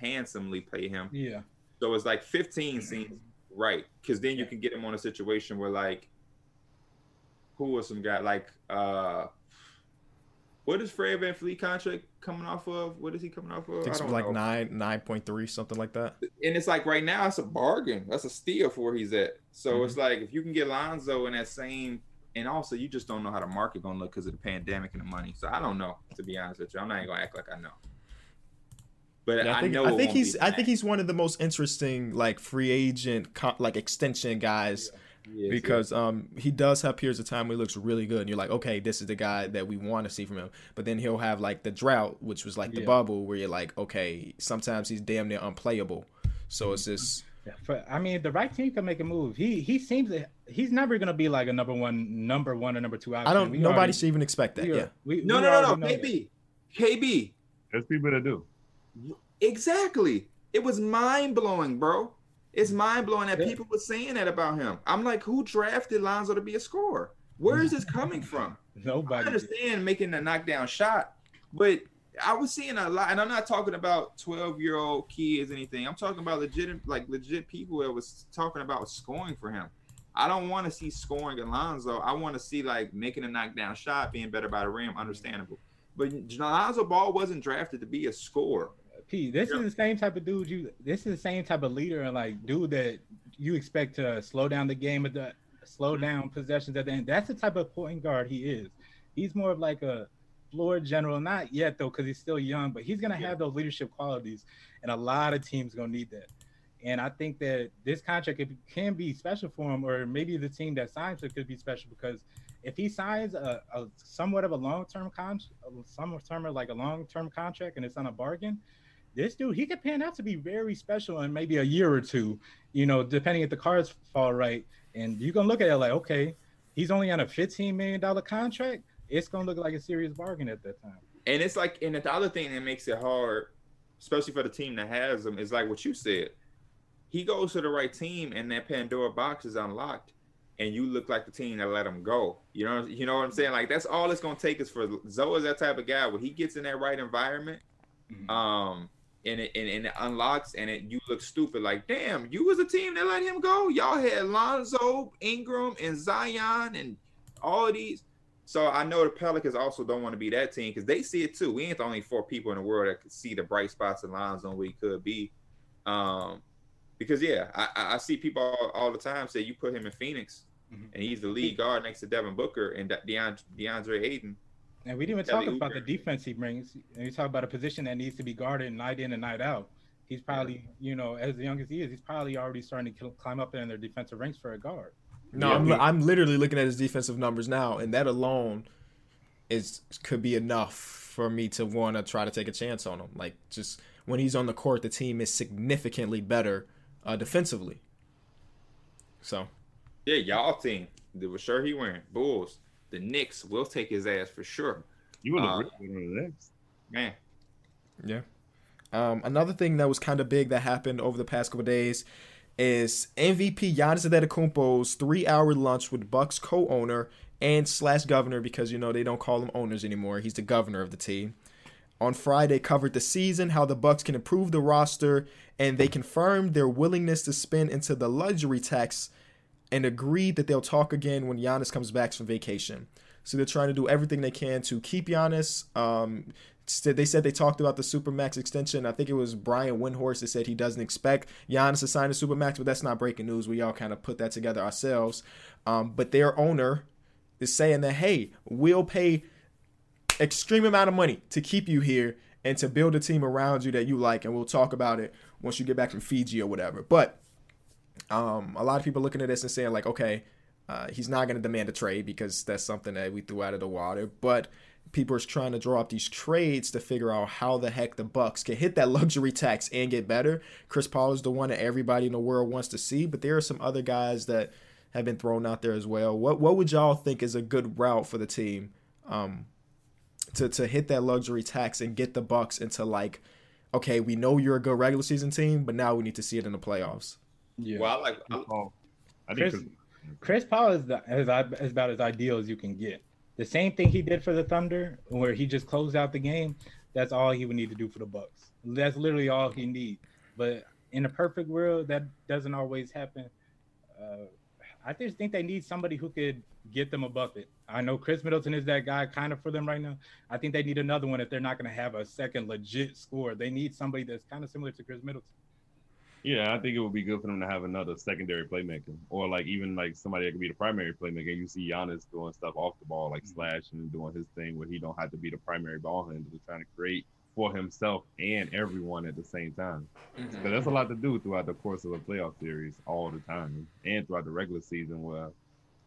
handsomely pay him. Yeah. So it's like 15 seems right, because then you can get him on a situation where, like, who was some guy? Like, what is Fred VanVleet contract coming off of? What is he coming off of? I think it's like 9.3, something like that. And it's like right now, it's a bargain. That's a steal for where he's at. So it's like if you can get Lonzo in that same, and also you just don't know how the market gonna look because of the pandemic and the money. So I don't know, to be honest with you. I'm not even gonna act like I know. But yeah, I think he's one of the most interesting like free agent like extension guys. Yeah. Because he does have periods of time where he looks really good, and you're like, okay, this is the guy that we want to see from him. But then he'll have like the drought, which was like the bubble, where you're like, okay, sometimes he's damn near unplayable. So it's just, I mean, the right team can make a move. He seems that he's never gonna be like a number one or number two option. I don't. Nobody should even expect that. No. KB. There's people that do. Exactly. It was mind blowing, bro. It's mind-blowing that people were saying that about him. I'm like, who drafted Lonzo to be a scorer? Where is this coming from? Nobody. I understand making a knockdown shot, but I was seeing a lot, and I'm not talking about 12-year-old kids or anything. I'm talking about legit people that was talking about scoring for him. I don't want to see scoring in Lonzo. I want to see, like, making a knockdown shot, being better by the rim, understandable. But Lonzo Ball wasn't drafted to be a scorer. P, this is the same type of dude leader and like dude that you expect to slow down the game at the slow down possessions at the end. That's the type of point guard he is. He's more of like a floor general, not yet though, because he's still young, but he's gonna have those leadership qualities, and a lot of teams gonna need that. And I think that this contract, if it can be special for him, or maybe the team that signs it could be special, because if he signs a somewhat of a long-term contract and it's on a bargain, this dude, he could pan out to be very special in maybe a year or two, you know, depending if the cards fall right. And you're going to look at it like, okay, he's only on a $15 million contract. It's going to look like a serious bargain at that time. And it's like, and the other thing that makes it hard, especially for the team that has him, is like what you said. He goes to the right team and that Pandora box is unlocked, and you look like the team that let him go. You know what I'm saying? Like, that's all it's going to take is for Zoe is that type of guy. When he gets in that right environment, And it unlocks, and you look stupid. Like, damn, you was a team that let him go? Y'all had Lonzo, Ingram, and Zion, and all of these. So I know the Pelicans also don't want to be that team, because they see it too. We ain't the only 4 people in the world that could see the bright spots in Lonzo and what he could be. Because, yeah, I see people all the time say you put him in Phoenix, mm-hmm. and he's the lead guard next to Devin Booker and DeAndre Ayton. And we didn't even talk about the defense he brings. And you talk about a position that needs to be guarded night in and night out. He's probably, you know, as young as he is, he's probably already starting to climb up in their defensive ranks for a guard. No, I'm literally looking at his defensive numbers now, and that alone could be enough for me to want to try to take a chance on him. Like, just when he's on the court, the team is significantly better defensively. So, yeah, y'all team, the shirt he wearing, Bulls, the Knicks will take his ass for sure. You would have really one of this, man. Yeah. Another thing that was kind of big that happened over the past couple of days is MVP Giannis Antetokounmpo's 3-hour lunch with Bucks co-owner and /governor, because, you know, they don't call them owners anymore. He's the governor of the team. On Friday, covered the season, how the Bucks can improve the roster, and they confirmed their willingness to spend into the luxury tax and agreed that they'll talk again when Giannis comes back from vacation. So they're trying to do everything they can to keep Giannis. They said they talked about the Supermax extension. I think it was Brian Windhorst that said he doesn't expect Giannis to sign a Supermax, but that's not breaking news. We all kind of put that together ourselves. But their owner is saying that, hey, we'll pay extreme amount of money to keep you here and to build a team around you that you like, and we'll talk about it once you get back from Fiji or whatever. But a lot of people looking at this and saying, like, okay, he's not going to demand a trade because that's something that we threw out of the water. But people are trying to draw up these trades to figure out how the heck the Bucks can hit that luxury tax and get better. Chris Paul is the one that everybody in the world wants to see, but there are some other guys that have been thrown out there as well. What would y'all think is a good route for the team to hit that luxury tax and get the Bucks into, like, okay, we know you're a good regular season team, but now we need to see it in the playoffs? Yeah. Well, Chris Paul is as about as ideal as you can get. The same thing he did for the Thunder, where he just closed out the game, that's all he would need to do for the Bucks. That's literally all he needs. But in a perfect world, that doesn't always happen. I just think they need somebody who could get them a bucket. I know Chris Middleton is that guy kind of for them right now. I think they need another one if they're not going to have a second legit scorer. They need somebody that's kind of similar to Chris Middleton. Yeah, I think it would be good for them to have another secondary playmaker, or like even like somebody that could be the primary playmaker. You see Giannis doing stuff off the ball, like slashing and doing his thing, where he don't have to be the primary ball handler, trying to create for himself and everyone at the same time. Mm-hmm. So that's a lot to do throughout the course of a playoff series all the time, and throughout the regular season, where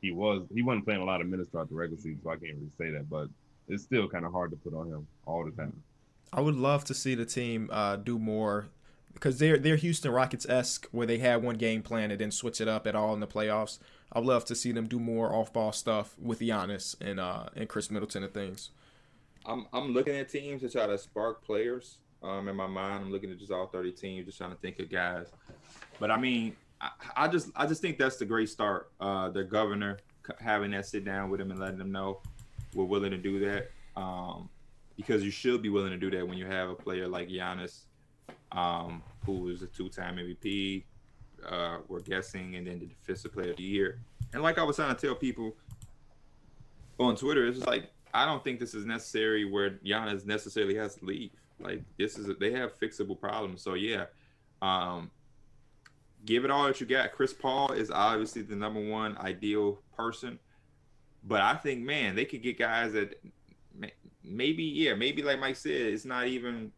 he wasn't playing a lot of minutes throughout the regular season, so I can't really say that, but it's still kind of hard to put on him all the time. I would love to see the team do more. Because they're Houston Rockets-esque, where they had one game plan and didn't switch it up at all in the playoffs. I'd love to see them do more off-ball stuff with Giannis and Chris Middleton and things. I'm looking at teams to try to spark players. In my mind, I'm looking at just all 30 teams, just trying to think of guys. But I mean, I just think that's the great start. Their governor having that sit down with them and letting them know we're willing to do that. Because you should be willing to do that when you have a player like Giannis, who is a two-time MVP, we're guessing, and then the Defensive Player of the Year. And like I was trying to tell people on Twitter, it's just like, I don't think this is necessary where Giannis necessarily has to leave. Like, they have fixable problems. So, yeah, give it all that you got. Chris Paul is obviously the number one ideal person. But I think, man, they could get guys that maybe like Mike said, it's not even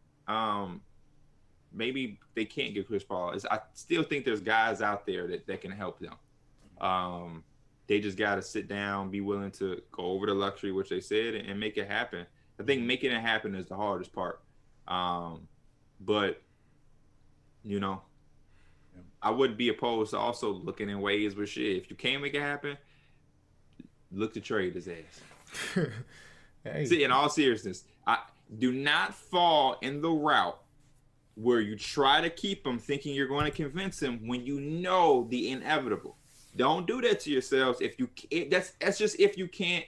maybe they can't get Chris Paul. I still think there's guys out there that can help them. They just got to sit down, be willing to go over the luxury, which they said, and make it happen. I think making it happen is the hardest part. But, you know, I wouldn't be opposed to also looking in ways where, shit, if you can't make it happen, look to trade his ass. Hey. See, in all seriousness, I do not fall in the route where you try to keep him thinking you're going to convince him when you know the inevitable. Don't do that to yourselves. That's just if you can't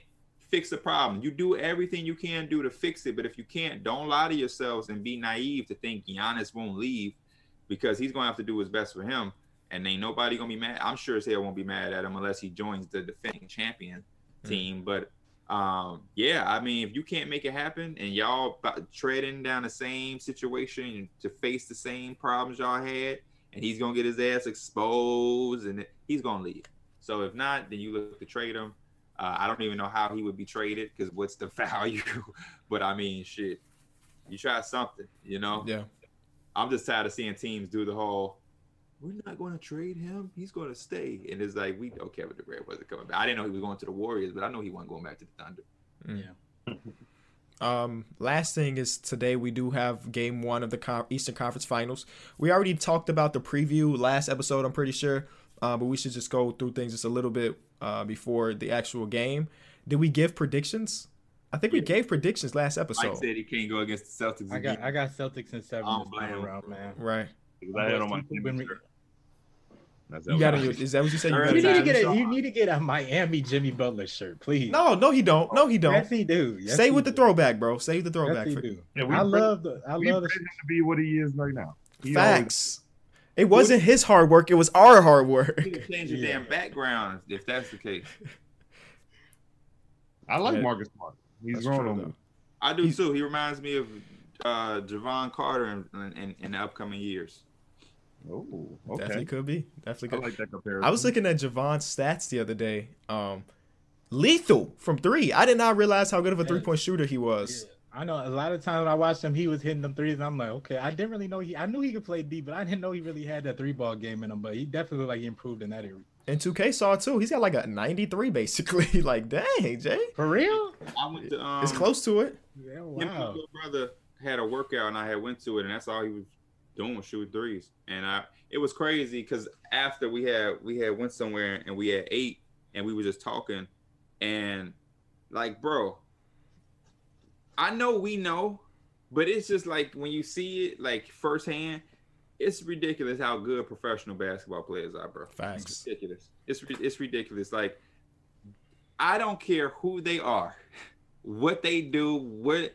fix the problem. You do everything you can do to fix it, but if you can't, don't lie to yourselves and be naive to think Giannis won't leave, because he's going to have to do his best for him, and ain't nobody going to be mad. I'm sure as hell won't be mad at him unless he joins the defending champion team, but yeah, I mean, if you can't make it happen and y'all treading down the same situation to face the same problems y'all had, and he's going to get his ass exposed, and he's going to leave. So if not, then you look to trade him. I don't even know how he would be traded because what's the value? But, I mean, shit, you try something, you know? Yeah. I'm just tired of seeing teams do the whole, we're not going to trade him. He's going to stay. And it's like, we know Kevin Durant wasn't coming back. I didn't know he was going to the Warriors, but I know he wasn't going back to the Thunder. Yeah. Last thing is today we do have game one of the Eastern Conference Finals. We already talked about the preview last episode, I'm pretty sure. But we should just go through things just a little bit before the actual game. Did we give predictions? I think we gave predictions last episode. Mike said he can't go against the Celtics. I got Celtics in seven round, man. Right. I had on my Jimmy shirt. Is that what you said? You need to get a Miami Jimmy Butler shirt, please. No, he don't. Yes, he do. Yes, Say he with do. The throwback, bro. Say the throwback. Yes, for you. Yeah, I love him to be what he is right now. He Facts. It wasn't his hard work. It was our hard work. You can change your damn background if that's the case. I like Marcus Smart. He's grown on me. I do too. He reminds me of Javon Carter in the upcoming years. Oh, okay. Definitely could be. I like that comparison. I was looking at Javon's stats the other day. Lethal from three. I did not realize how good of a three-point shooter he was. Yeah. I know a lot of times when I watched him, he was hitting them threes, and I'm like, okay, I didn't really know I knew he could play D, but I didn't know he really had that three-ball game in him, but he definitely looked like he improved in that area. And 2K saw it, too. He's got like a 93, basically. Like, dang, Jay. For real? I went to, it's close to it. Yeah, wow. My brother had a workout, and I had went to it, and that's all he was doing, shoot threes. And it was crazy because after we had went somewhere, and we had ate, and we were just talking, and like, bro, I know we know, but it's just like when you see it like firsthand, it's ridiculous how good professional basketball players are, bro. Facts. It's ridiculous. It's ridiculous. Like, I don't care who they are, what they do,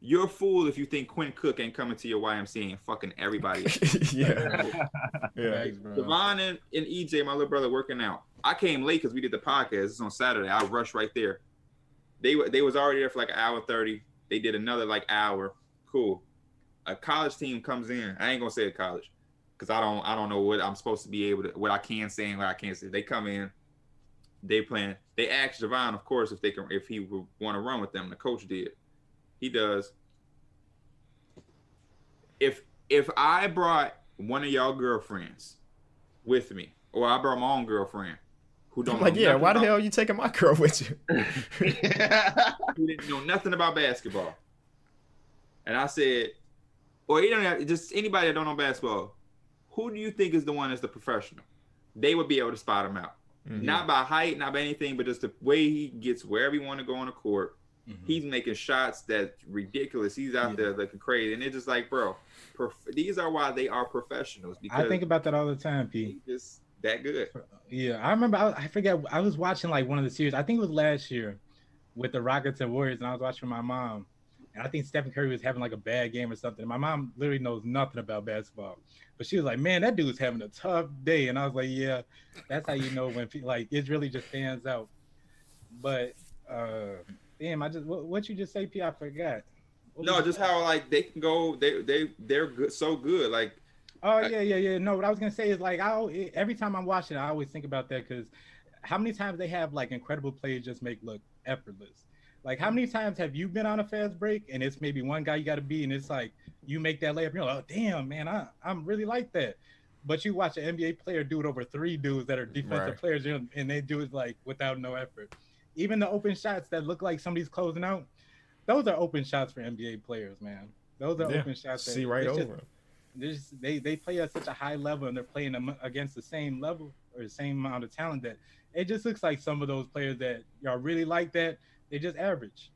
you're a fool if you think Quinn Cook ain't coming to your YMCA and fucking everybody. Thanks, bro. Devon and EJ, my little brother, working out. I came late because we did the podcast. It's on Saturday. I rushed right there. They was already there for like an hour 30. They did another like hour. Cool. A college team comes in. I ain't gonna say a college because I don't know what I'm supposed to be able to, what I can say and what I can't say. They come in, they playing. They asked Javon, of course, if he would want to run with them. The coach did. He does. If I brought one of y'all girlfriends with me, or I brought my own girlfriend who don't know nothing, why the hell are you taking my girl with you? Who didn't know nothing about basketball, and I said, or you don't have, just anybody that don't know basketball, who do you think is the one that's the professional? They would be able to spot him out. Mm-hmm. Not by height, not by anything, but just the way he gets wherever he want to go on the court. Mm-hmm. He's making shots that's ridiculous. He's out there looking crazy. And it's just like, bro, these are why they are professionals. Because I think about that all the time, Pete. Just that good. Yeah, I remember, I forget, I was watching like one of the series. I think it was last year with the Rockets and Warriors, and I was watching my mom. And I think Stephen Curry was having like a bad game or something. And my mom literally knows nothing about basketball, but she was like, "Man, that dude's having a tough day." And I was like, "Yeah, that's how you know when like it really just stands out." But damn, I just what you just say, P? I forgot. Just how like they can go. They're good, so good. Like, yeah. No, what I was gonna say is like every time I'm watching, I always think about that because how many times they have like incredible plays just make look effortless. Like, how many times have you been on a fast break and it's maybe one guy you got to be and it's like you make that layup, you're like, oh, damn, man, I'm really like that. But you watch an NBA player do it over three dudes that are defensive players and they do it like without no effort. Even the open shots that look like somebody's closing out, those are open shots for NBA players, man. Those are open shots. See right over just, they play at such a high level and they're playing against the same level or the same amount of talent that it just looks like some of those players that y'all really like that. They just average.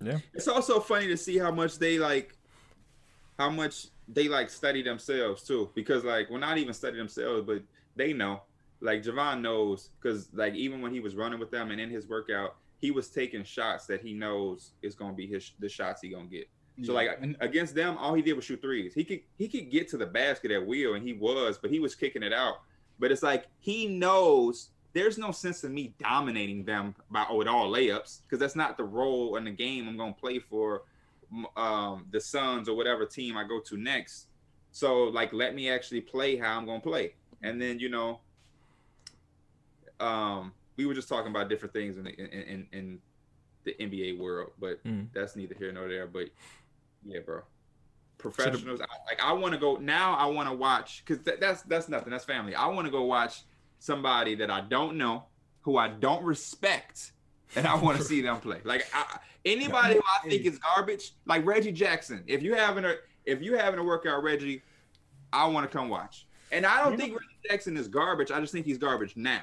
Yeah. It's also funny to see how much they study themselves too. Because like, well, not even study themselves, but they know. Like Javon knows, because like even when he was running with them and in his workout, he was taking shots that he knows is gonna be the shots he gonna get. So like against them, all he did was shoot threes. He could get to the basket at will, and he was kicking it out. But it's like he knows. There's no sense in me dominating them with all layups because that's not the role in the game I'm going to play for the Suns or whatever team I go to next. So, like, let me actually play how I'm going to play. And then, you know, we were just talking about different things in the NBA world, but that's neither here nor there. But, yeah, bro. Professionals, I want to go now. I want to watch because that's nothing. That's family. I want to go watch somebody that I don't know, who I don't respect, and I want to see them play. Like anybody who I think is garbage, like Reggie Jackson. If you having a workout, Reggie, I want to come watch. And I don't think Reggie Jackson is garbage. I just think he's garbage now.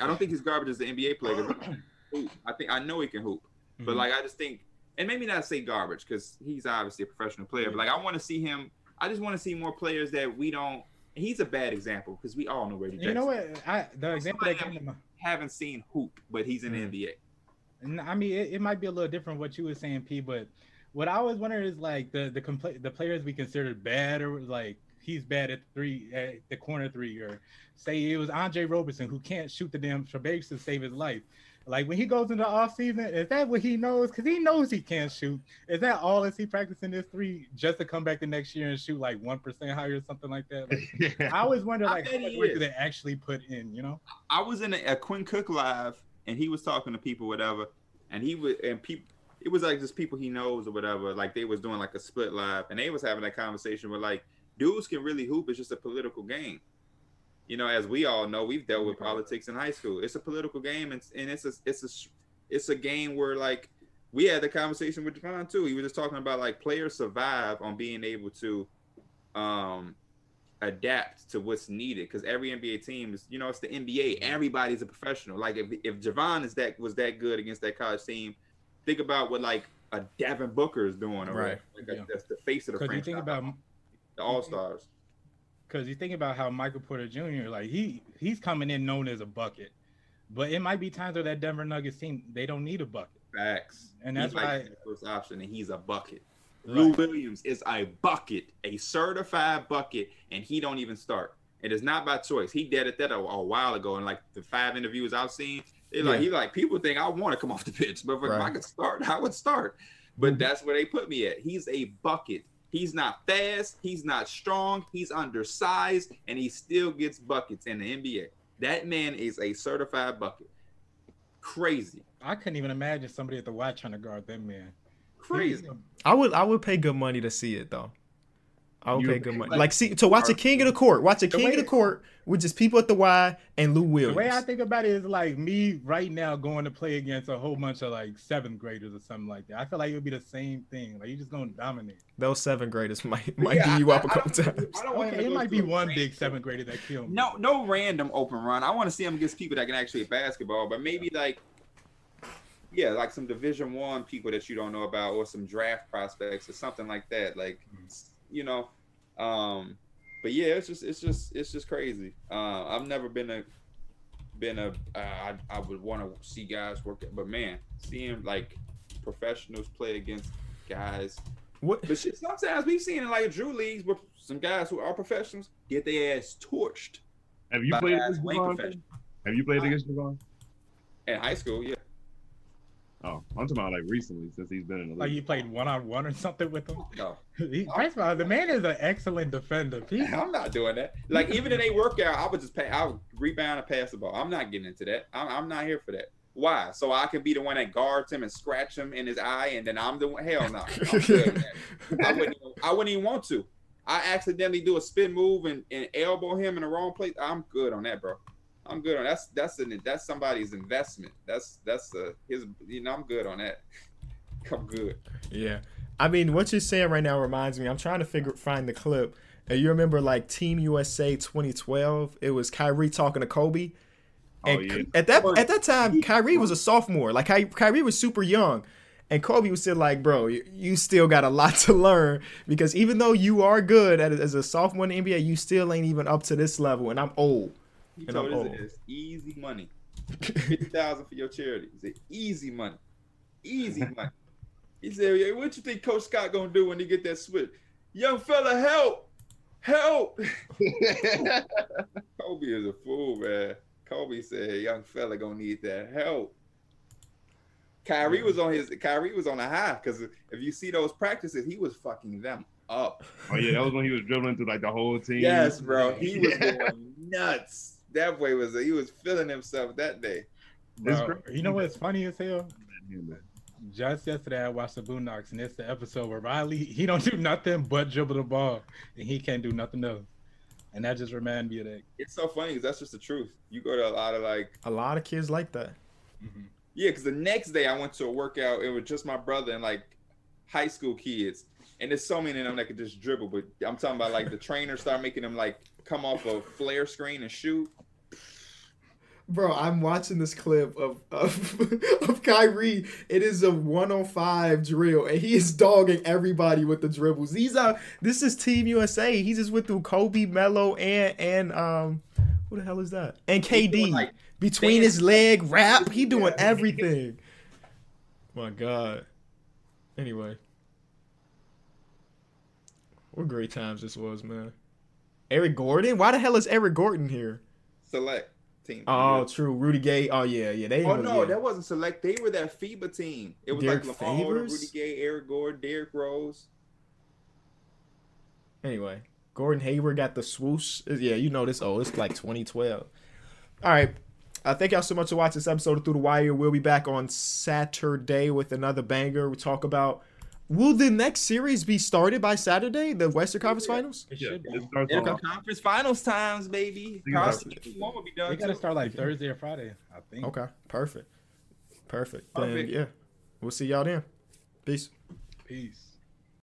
I don't think he's garbage as an NBA player. I know he can hoop, but like I just think. And maybe not say garbage because he's obviously a professional player. But, like, I want to see him. I just want to see more players that we don't – he's a bad example because we all know Reggie Jackson. You know what? The example that came to my – haven't seen hoop, but he's in the NBA. And, I mean, it might be a little different what you were saying, P, but what I always wonder is, like, the players we considered bad or, like, he's bad at the corner three, or say it was Andre Roberson who can't shoot the damn Trebekes to save his life. Like, when he goes into the offseason, is that what he knows? Because he knows he can't shoot. Is that all? Is he practicing this three just to come back the next year and shoot, like, 1% higher or something like that? Like, yeah. I always wonder, like, how much work do they actually put in, you know? I was in a Quinn Cook live, and he was talking to people, whatever, and it was, like, just people he knows or whatever. Like, they was doing, like, a split live, and they was having that conversation where, like, dudes can really hoop. It's just a political game. You know, as we all know, we've dealt with politics in high school. It's a political game, and it's a game where, like, we had the conversation with Javon too. He was just talking about, like, players survive on being able to adapt to what's needed, because every NBA team is, you know, it's the NBA. Everybody's a professional. Like, if Javon was that good against that college team, think about what, like, a Devin Booker is doing, right? Like, that's the face of the franchise. You think about the All-Stars. Because you think about how Michael Porter Jr., like, he's coming in known as a bucket. But it might be times where that Denver Nuggets team, they don't need a bucket. Facts. And that's why he's the first option, and he's a bucket. Right. Lou Williams is a bucket, a certified bucket, and he don't even start. It is not by choice. He did it that a while ago. And, like, the 5 interviews I've seen, people think I want to come off the pitch. But if I could start, I would start. But that's where they put me at. He's a bucket. He's not fast, he's not strong, he's undersized, and he still gets buckets in the NBA. That man is a certified bucket. Crazy. I couldn't even imagine somebody at the Y trying to guard that man. Crazy. I would pay good money to see it, though. I would pay good money. Like, see, to watch a king of the court. Watch a king of the court with just people at the Y and Lou Williams. The way I think about it is, like, me right now going to play against a whole bunch of, like, 7th graders or something like that. I feel like it would be the same thing. Like, you're just going to dominate. Those 7th graders might do you up a couple times. It might be one big 7th grader that killed me. No random open run. I want to see them against people that can actually hit basketball, but maybe, like, yeah, like some Division I people that you don't know about, or some draft prospects or something like that. Like, you know, but yeah, it's just crazy. I've never I would want to see guys work, but man, seeing, like, professionals play against guys. What? But shit, sometimes we've seen in, like, Drew leagues where some guys who are professionals get their ass torched. Have you played against Javon? Have you played against Javon? In high school, yeah. Oh, I'm talking about, like, recently, since he's been in the league. Like, you played 1-on-1 or something with him? No. First of all, the man is an excellent defender. I'm not doing that. Like, even in a workout, I would just pay. I would rebound and pass the ball. I'm not getting into that. I'm not here for that. Why? So I can be the one that guards him and scratch him in his eye, and then I'm the one. Hell no. I'm good, man. I wouldn't even want to. I accidentally do a spin move and elbow him in the wrong place. I'm good on that, bro. I'm good on that's somebody's investment. That's his. You know, I'm good on that. I'm good. Yeah, I mean, what you're saying right now reminds me. I'm trying to find the clip. And you remember, like, Team USA 2012? It was Kyrie talking to Kobe. And at that time, Kyrie was a sophomore. Like, Kyrie was super young. And Kobe was still like, bro, you still got a lot to learn, because even though you are good as a sophomore in the NBA, you still ain't even up to this level. And I'm old. He told us it's easy money. 50,000 for your charity. He said, easy money. Easy money. He said, hey, what you think Coach Scott gonna do when he get that switch? Young fella, help! Help! Kobe is a fool, man. Kobe said, young fella gonna need that help. Kyrie was on a high, because if you see those practices, he was fucking them up. Oh yeah, that was when he was dribbling through like the whole team. Yes, bro, he was going nuts. That boy was he was feeling himself that day. Bro, you know what's funny as hell? Just yesterday I watched the Boondocks, and it's the episode where Riley, he don't do nothing but dribble the ball, and he can't do nothing else. And that just reminded me of that. It's so funny because that's just the truth. You go to a lot of kids like that. Mm-hmm. Yeah, because the next day I went to a workout. It was just my brother and like high school kids, and there's so many of them that could just dribble. But I'm talking about like the trainer started making them like come off a flare screen and shoot. Bro, I'm watching this clip of Kyrie. It is a 105 drill, and he is dogging everybody with the dribbles. This is Team USA. He just went through Kobe, Melo, and who the hell is that? And KD like, between his leg wrap. He doing everything. My God. Anyway, what great times this was, man. Eric Gordon. Why the hell is Eric Gordon here? Select. Team. Oh, yeah. True. Rudy Gay. Oh, yeah. That wasn't select. They were that FIBA team. It was Derek like Lamar Odom, Rudy Gay, Eric Gordon, Derrick Rose. Anyway, Gordon Hayward got the swoosh. Yeah, you know this old. It's like 2012. All right. Thank y'all so much for watching this episode of Through the Wire. We'll be back on Saturday with another banger. We talk about, will the next series be started by Saturday, the Western Conference Finals? It should be. Conference Finals times, baby. One will be done. We got to start like Thursday or Friday, I think. Okay, perfect. Then, yeah, we'll see y'all then. Peace.